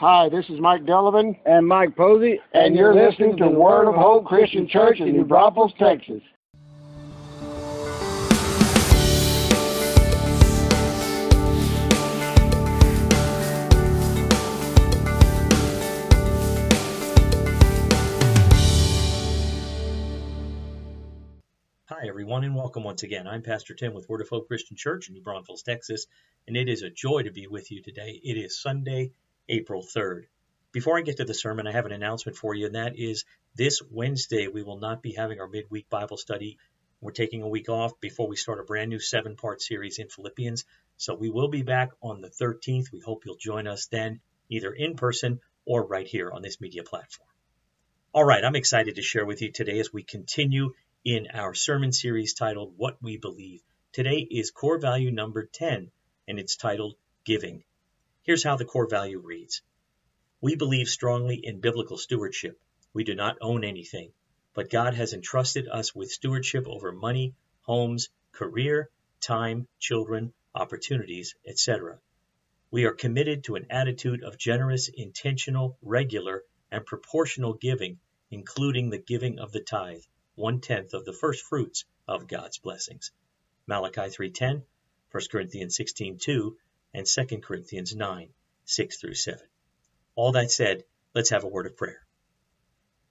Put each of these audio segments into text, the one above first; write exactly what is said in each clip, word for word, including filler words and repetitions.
Hi, this is Mike Delavan and Mike Posey, and, and you're, you're listening, listening to Word of Hope Christian Church in New Braunfels, Texas. Hi, everyone, and welcome once again. I'm Pastor Tim with Word of Hope Christian Church in New Braunfels, Texas, and it is a joy to be with you today. It is Sunday, April third. Before I get to the sermon, I have an announcement for you, and that is this Wednesday we will not be having our midweek Bible study. We're taking a week off before we start a brand new seven-part series in Philippians, so we will be back on the thirteenth. We hope you'll join us then, either in person or right here on this media platform. All right, I'm excited to share with you today as we continue in our sermon series titled, What We Believe. Today is core value number ten, and it's titled Giving. Here's how the core value reads. We believe strongly in biblical stewardship. We do not own anything, but God has entrusted us with stewardship over money, homes, career, time, children, opportunities, et cetera. We are committed to an attitude of generous, intentional, regular, and proportional giving, including the giving of the tithe, one-tenth of the first fruits of God's blessings. Malachi three ten, First Corinthians sixteen two, and Second Corinthians nine, six through seven. All that said, let's have a word of prayer.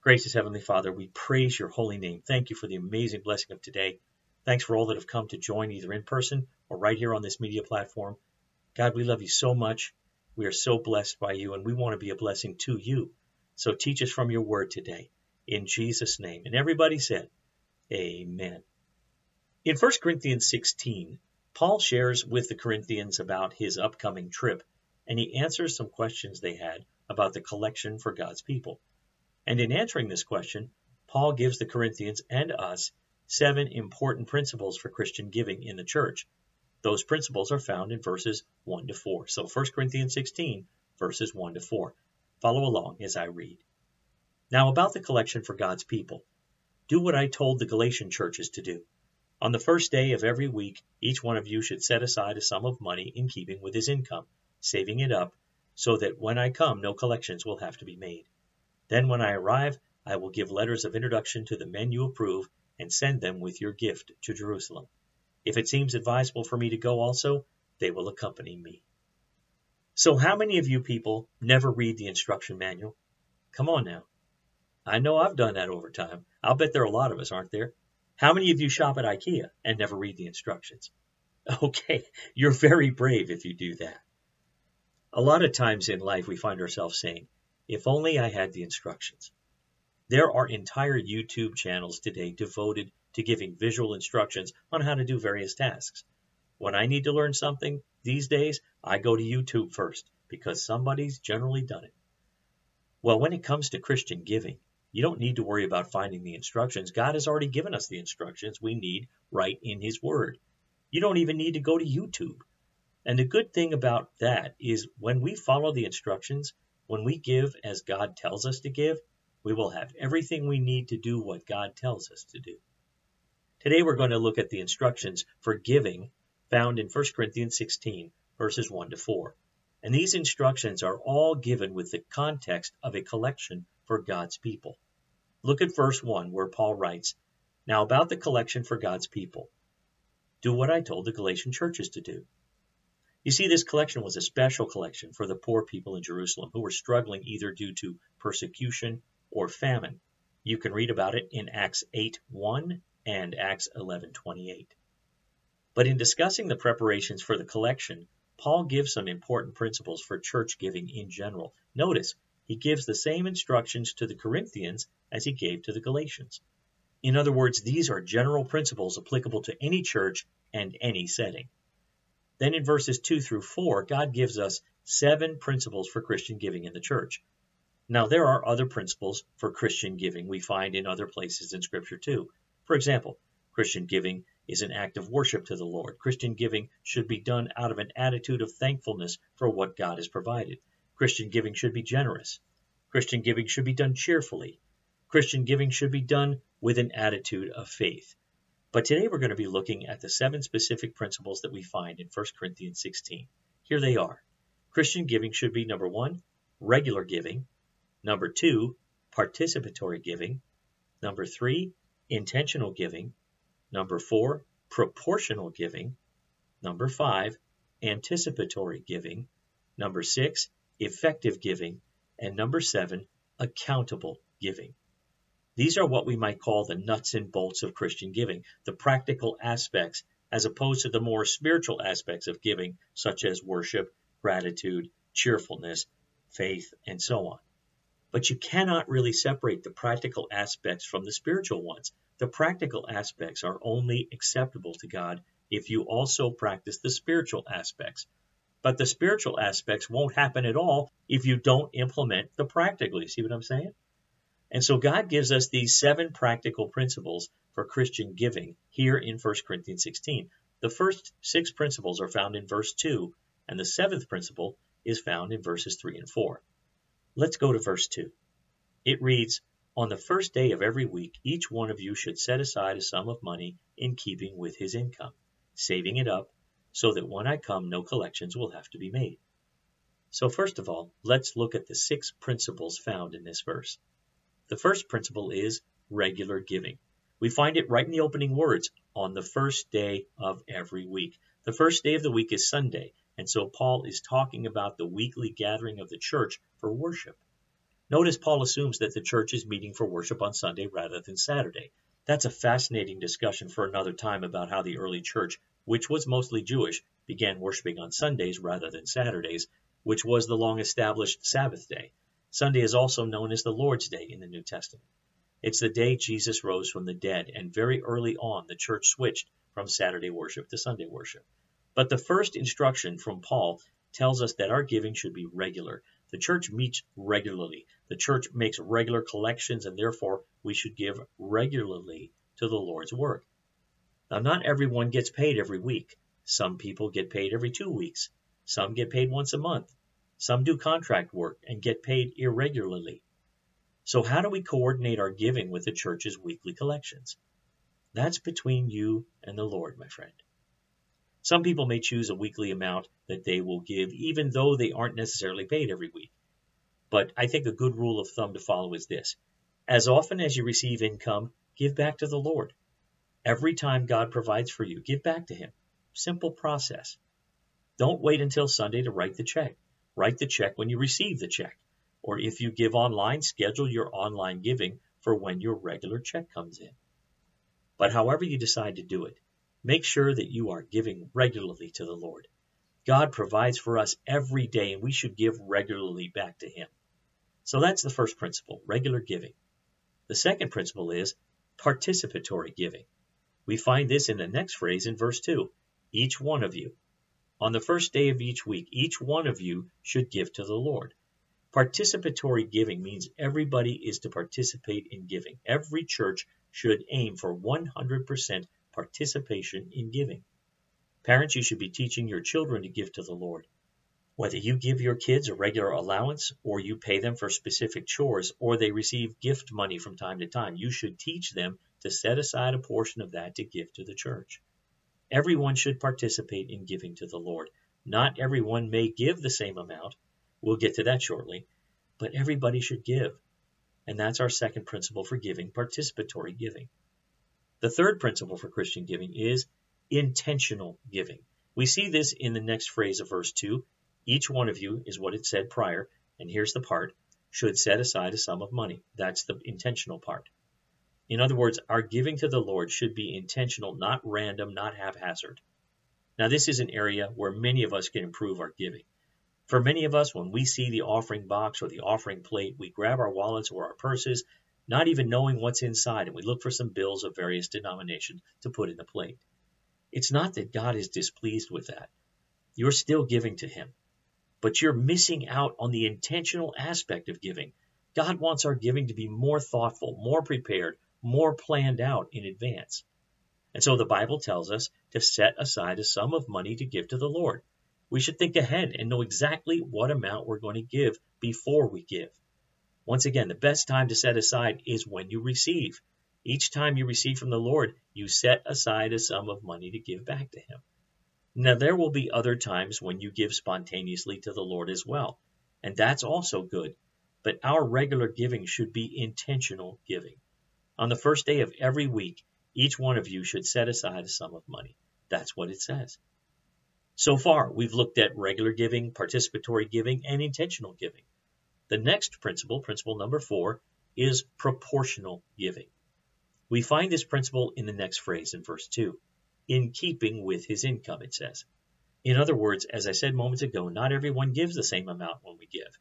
Gracious Heavenly Father, we praise your holy name. Thank you for the amazing blessing of today. Thanks for all that have come to join either in person or right here on this media platform. God, we love you so much. We are so blessed by you, and we want to be a blessing to you. So teach us from your word today. In Jesus' name. And everybody said, amen. In First Corinthians sixteen, Paul shares with the Corinthians about his upcoming trip, and he answers some questions they had about the collection for God's people. And in answering this question, Paul gives the Corinthians and us seven important principles for Christian giving in the church. Those principles are found in verses one to four. So First Corinthians sixteen, verses one to four. Follow along as I read. Now about the collection for God's people. Do what I told the Galatian churches to do. On the first day of every week, each one of you should set aside a sum of money in keeping with his income, saving it up, so that when I come, no collections will have to be made. Then when I arrive, I will give letters of introduction to the men you approve and send them with your gift to Jerusalem. If it seems advisable for me to go also, they will accompany me. So how many of you people never read the instruction manual? Come on now. I know I've done that over time. I'll bet there are a lot of us, aren't there? How many of you shop at IKEA and never read the instructions? Okay, you're very brave if you do that. A lot of times in life we find ourselves saying, if only I had the instructions. There are entire YouTube channels today devoted to giving visual instructions on how to do various tasks. When I need to learn something these days, I go to YouTube first because somebody's generally done it. Well, when it comes to Christian giving, you don't need to worry about finding the instructions. God has already given us the instructions we need right in His Word. You don't even need to go to YouTube. And the good thing about that is when we follow the instructions, when we give as God tells us to give, we will have everything we need to do what God tells us to do. Today we're going to look at the instructions for giving found in First Corinthians sixteen, verses one to four. And these instructions are all given with the context of a collection for God's people. Look at verse one where Paul writes, Now about the collection for God's people. Do what I told the Galatian churches to do. You see, this collection was a special collection for the poor people in Jerusalem who were struggling either due to persecution or famine. You can read about it in Acts eight one and Acts eleven twenty-eight. But in discussing the preparations for the collection, Paul gives some important principles for church giving in general. Notice, he gives the same instructions to the Corinthians as he gave to the Galatians. In other words, these are general principles applicable to any church and any setting. Then in verses two through four, God gives us seven principles for Christian giving in the church. Now, there are other principles for Christian giving we find in other places in Scripture too. For example, Christian giving is an act of worship to the Lord. Christian giving should be done out of an attitude of thankfulness for what God has provided. Christian giving should be generous. Christian giving should be done cheerfully. Christian giving should be done with an attitude of faith. But today we're going to be looking at the seven specific principles that we find in First Corinthians sixteen. Here they are. Christian giving should be, number one, regular giving. Number two, participatory giving. Number three, intentional giving. Number four, proportional giving. Number five, anticipatory giving. Number six, effective giving. And number seven, accountable giving. These are what we might call the nuts and bolts of Christian giving, the practical aspects, as opposed to the more spiritual aspects of giving, such as worship, gratitude, cheerfulness, faith, and so on. But you cannot really separate the practical aspects from the spiritual ones. The practical aspects are only acceptable to God if you also practice the spiritual aspects. But the spiritual aspects won't happen at all if you don't implement the practical. You see what I'm saying? And so God gives us these seven practical principles for Christian giving here in First Corinthians sixteen. The first six principles are found in verse two, and the seventh principle is found in verses three and four. Let's go to verse two. It reads, "On the first day of every week, each one of you should set aside a sum of money in keeping with his income, saving it up so that when I come, no collections will have to be made." So first of all, let's look at the six principles found in this verse. The first principle is regular giving. We find it right in the opening words, on the first day of every week. The first day of the week is Sunday, and so Paul is talking about the weekly gathering of the church for worship. Notice Paul assumes that the church is meeting for worship on Sunday rather than Saturday. That's a fascinating discussion for another time about how the early church, which was mostly Jewish, began worshiping on Sundays rather than Saturdays, which was the long-established Sabbath day. Sunday is also known as the Lord's Day in the New Testament. It's the day Jesus rose from the dead, and very early on the church switched from Saturday worship to Sunday worship. But the first instruction from Paul tells us that our giving should be regular. The church meets regularly. The church makes regular collections, and therefore we should give regularly to the Lord's work. Now, not everyone gets paid every week. Some people get paid every two weeks. Some get paid once a month. Some do contract work and get paid irregularly. So how do we coordinate our giving with the church's weekly collections? That's between you and the Lord, my friend. Some people may choose a weekly amount that they will give, even though they aren't necessarily paid every week. But I think a good rule of thumb to follow is this. As often as you receive income, give back to the Lord. Every time God provides for you, give back to Him. Simple process. Don't wait until Sunday to write the check. Write the check when you receive the check. Or if you give online, schedule your online giving for when your regular check comes in. But however you decide to do it, make sure that you are giving regularly to the Lord. God provides for us every day, and we should give regularly back to Him. So that's the first principle, regular giving. The second principle is participatory giving. We find this in the next phrase in verse two, each one of you. On the first day of each week, each one of you should give to the Lord. Participatory giving means everybody is to participate in giving. Every church should aim for one hundred percent participation in giving. Parents, you should be teaching your children to give to the Lord. Whether you give your kids a regular allowance, or you pay them for specific chores, or they receive gift money from time to time, you should teach them to set aside a portion of that to give to the church. Everyone should participate in giving to the Lord. Not everyone may give the same amount. We'll get to that shortly. But everybody should give. And that's our second principle for giving, participatory giving. The third principle for Christian giving is intentional giving. We see this in the next phrase of verse two. Each one of you is what it said prior. And here's the part, should set aside a sum of money. That's the intentional part. In other words, our giving to the Lord should be intentional, not random, not haphazard. Now, this is an area where many of us can improve our giving. For many of us, when we see the offering box or the offering plate, we grab our wallets or our purses, not even knowing what's inside, and we look for some bills of various denominations to put in the plate. It's not that God is displeased with that. You're still giving to Him, but you're missing out on the intentional aspect of giving. God wants our giving to be more thoughtful, more prepared, more planned out in advance. And so the Bible tells us to set aside a sum of money to give to the Lord. We should think ahead and know exactly what amount we're going to give before we give. Once again, the best time to set aside is when you receive. Each time you receive from the Lord, you set aside a sum of money to give back to Him. Now, there will be other times when you give spontaneously to the Lord as well. and that's also good, but our regular giving should be intentional giving. On the first day of every week, each one of you should set aside a sum of money. That's what it says. So far, we've looked at regular giving, participatory giving, and intentional giving. The next principle, principle number four, is proportional giving. We find this principle in the next phrase in verse two. In keeping with his income, it says. In other words, as I said moments ago, not everyone gives the same amount when we give.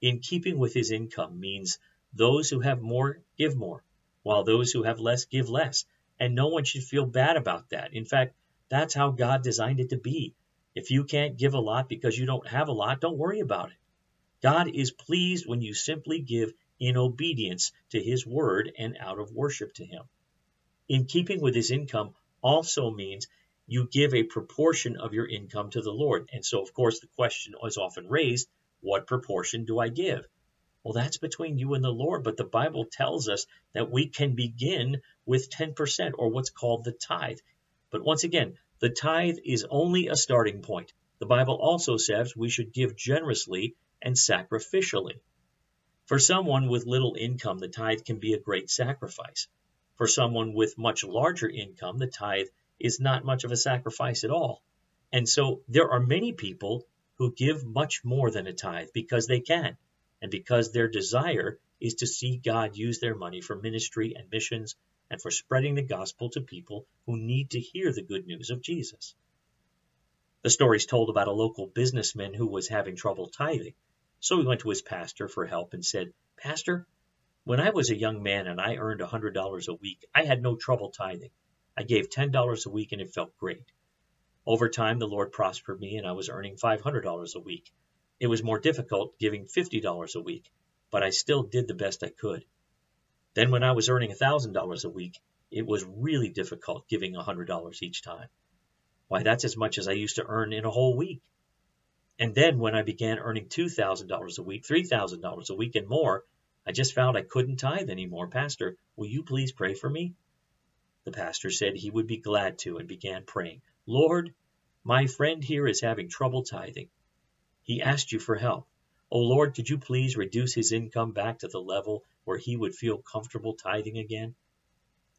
In keeping with his income means those who have more give more, while those who have less give less, and no one should feel bad about that. In fact, that's how God designed it to be. If you can't give a lot because you don't have a lot, don't worry about it. God is pleased when you simply give in obedience to his word and out of worship to him. In keeping with his income also means you give a proportion of your income to the Lord. And so, of course, the question is often raised, what proportion do I give? Well, that's between you and the Lord, but the Bible tells us that we can begin with ten percent, or what's called the tithe. But once again, the tithe is only a starting point. The Bible also says we should give generously and sacrificially. For someone with little income, the tithe can be a great sacrifice. For someone with much larger income, the tithe is not much of a sacrifice at all. And so there are many people who give much more than a tithe because they can, and because their desire is to see God use their money for ministry and missions and for spreading the gospel to people who need to hear the good news of Jesus. The story is told about a local businessman who was having trouble tithing. So he went to his pastor for help and said, "Pastor, when I was a young man and I earned one hundred dollars a week, I had no trouble tithing. I gave ten dollars a week and it felt great. Over time, the Lord prospered me and I was earning five hundred dollars a week. It was more difficult giving fifty dollars a week, but I still did the best I could. Then when I was earning one thousand dollars a week, it was really difficult giving one hundred dollars each time. Why, that's as much as I used to earn in a whole week. And then when I began earning two thousand dollars a week, three thousand dollars a week and more, I just found I couldn't tithe anymore. Pastor, will you please pray for me?" The pastor said he would be glad to and began praying. "Lord, my friend here is having trouble tithing. He asked you for help. Oh Lord, could you please reduce his income back to the level where he would feel comfortable tithing again?"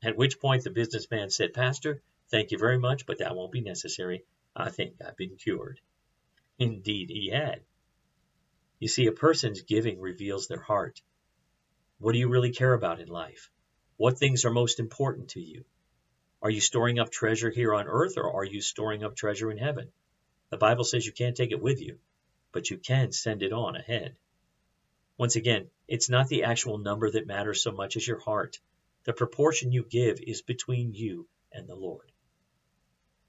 At which point the businessman said, "Pastor, thank you very much, but that won't be necessary. I think I've been cured." Indeed, he had. You see, a person's giving reveals their heart. What do you really care about in life? What things are most important to you? Are you storing up treasure here on earth, or are you storing up treasure in heaven? The Bible says you can't take it with you, but you can send it on ahead. Once again, it's not the actual number that matters so much as your heart. The proportion you give is between you and the Lord.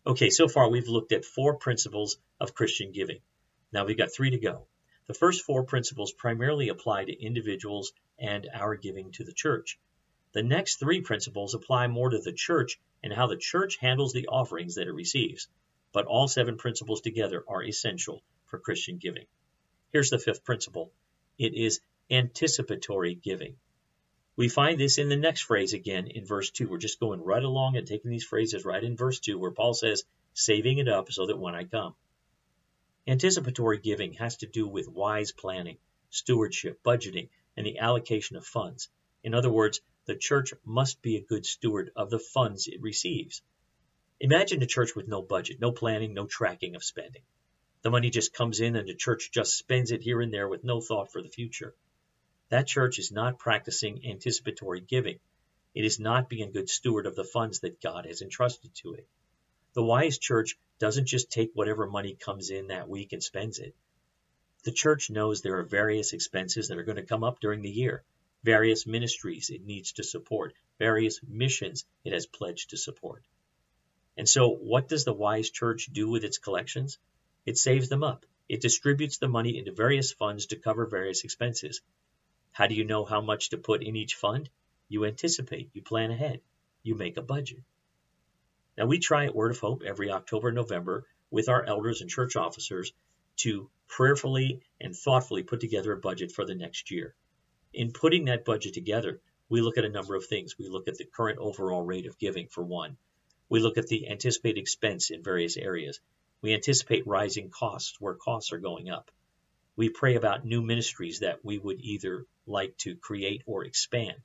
Okay, so far we've looked at four principles of Christian giving. Now we've got three to go. The first four principles primarily apply to individuals and our giving to the church. The next three principles apply more to the church and how the church handles the offerings that it receives. But all seven principles together are essential for Christian giving. Here's the fifth principle. It is anticipatory giving. We find this in the next phrase again in verse two. We're just going right along and taking these phrases right in verse two, where Paul says, saving it up so that when I come. Anticipatory giving has to do with wise planning, stewardship, budgeting, and the allocation of funds. In other words, the church must be a good steward of the funds it receives. Imagine a church with no budget, no planning, no tracking of spending. The money just comes in and the church just spends it here and there with no thought for the future. That church is not practicing anticipatory giving. It is not being a good steward of the funds that God has entrusted to it. The wise church doesn't just take whatever money comes in that week and spends it. The church knows there are various expenses that are going to come up during the year, various ministries it needs to support, various missions it has pledged to support. And so what does the wise church do with its collections? It saves them up. It distributes the money into various funds to cover various expenses. How do you know how much to put in each fund? You anticipate, you plan ahead, you make a budget. Now we try at Word of Hope every October and November with our elders and church officers to prayerfully and thoughtfully put together a budget for the next year. In putting that budget together, we look at a number of things. We look at the current overall rate of giving, for one. We look at the anticipated expense in various areas. We anticipate rising costs where costs are going up. We pray about new ministries that we would either like to create or expand.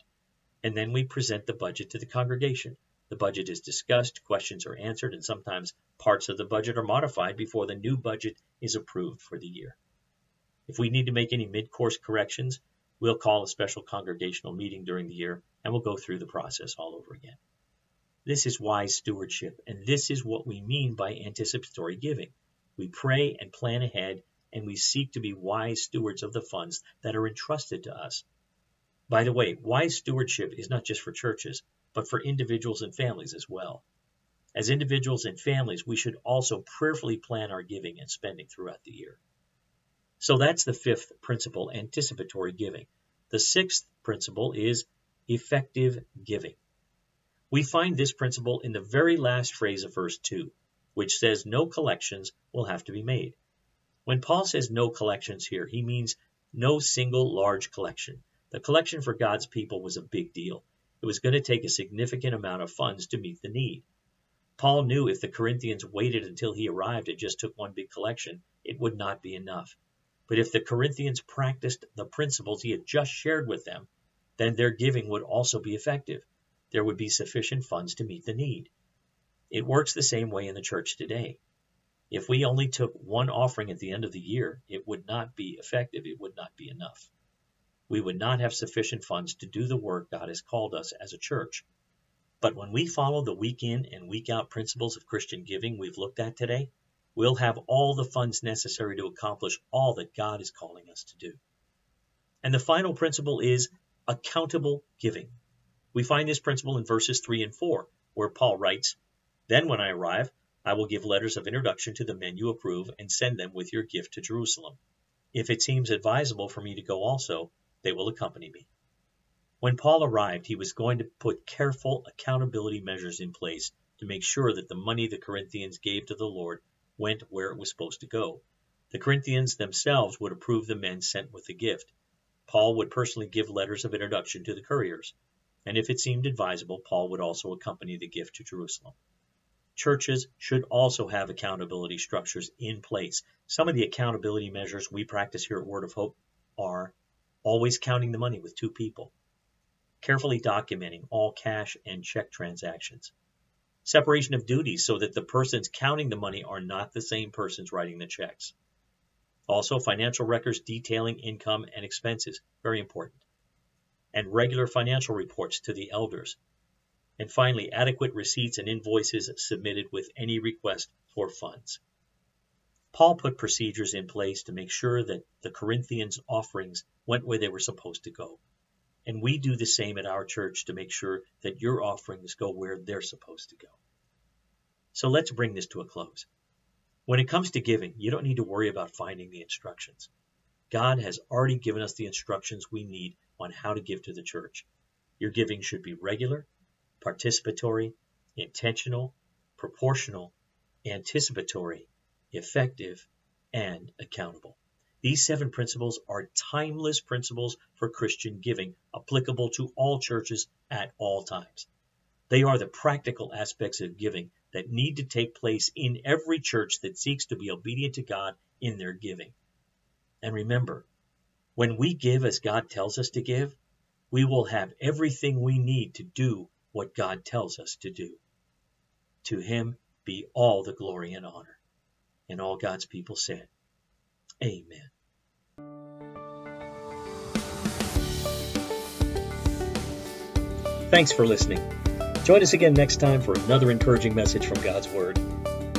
And then we present the budget to the congregation. The budget is discussed, questions are answered, and sometimes parts of the budget are modified before the new budget is approved for the year. If we need to make any mid-course corrections, we'll call a special congregational meeting during the year, and we'll go through the process all over again. This is wise stewardship, and this is what we mean by anticipatory giving. We pray and plan ahead, and we seek to be wise stewards of the funds that are entrusted to us. By the way, wise stewardship is not just for churches, but for individuals and families as well. As individuals and families, we should also prayerfully plan our giving and spending throughout the year. So that's the fifth principle, anticipatory giving. The sixth principle is effective giving. We find this principle in the very last phrase of verse two, which says no collections will have to be made. When Paul says no collections here, he means no single large collection. The collection for God's people was a big deal. It was going to take a significant amount of funds to meet the need. Paul knew if the Corinthians waited until he arrived and just took one big collection, it would not be enough. But if the Corinthians practiced the principles he had just shared with them, then their giving would also be effective. There would be sufficient funds to meet the need. It works the same way in the church today. If we only took one offering at the end of the year, it would not be effective. It would not be enough. We would not have sufficient funds to do the work God has called us as a church. But when we follow the week in and week out principles of Christian giving we've looked at today, we'll have all the funds necessary to accomplish all that God is calling us to do. And the final principle is accountable giving. We find this principle in verses three and four, where Paul writes, "Then when I arrive, I will give letters of introduction to the men you approve and send them with your gift to Jerusalem. If it seems advisable for me to go also, they will accompany me." When Paul arrived, he was going to put careful accountability measures in place to make sure that the money the Corinthians gave to the Lord went where it was supposed to go. The Corinthians themselves would approve the men sent with the gift. Paul would personally give letters of introduction to the couriers, and if it seemed advisable, Paul would also accompany the gift to Jerusalem. Churches should also have accountability structures in place. Some of the accountability measures we practice here at Word of Hope are always counting the money with two people, carefully documenting all cash and check transactions, separation of duties so that the persons counting the money are not the same persons writing the checks. Also, financial records detailing income and expenses, very important, and regular financial reports to the elders. And finally, adequate receipts and invoices submitted with any request for funds. Paul put procedures in place to make sure that the Corinthians' offerings went where they were supposed to go. And we do the same at our church to make sure that your offerings go where they're supposed to go. So let's bring this to a close. When it comes to giving, you don't need to worry about finding the instructions. God has already given us the instructions we need on how to give to the church. Your giving should be regular, participatory, intentional, proportional, anticipatory, effective, and accountable. These seven principles are timeless principles for Christian giving, applicable to all churches at all times. They are the practical aspects of giving that need to take place in every church that seeks to be obedient to God in their giving. And remember, when we give as God tells us to give, we will have everything we need to do what God tells us to do. To Him be all the glory and honor. And all God's people said, Amen. Thanks for listening. Join us again next time for another encouraging message from God's Word.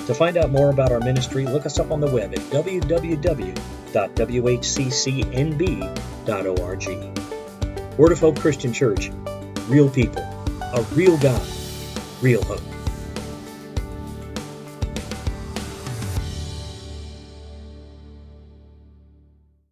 To find out more about our ministry, look us up on the web at w w w dot w h c c n b dot org. Word of Hope Christian Church, real people, a real God, real hope.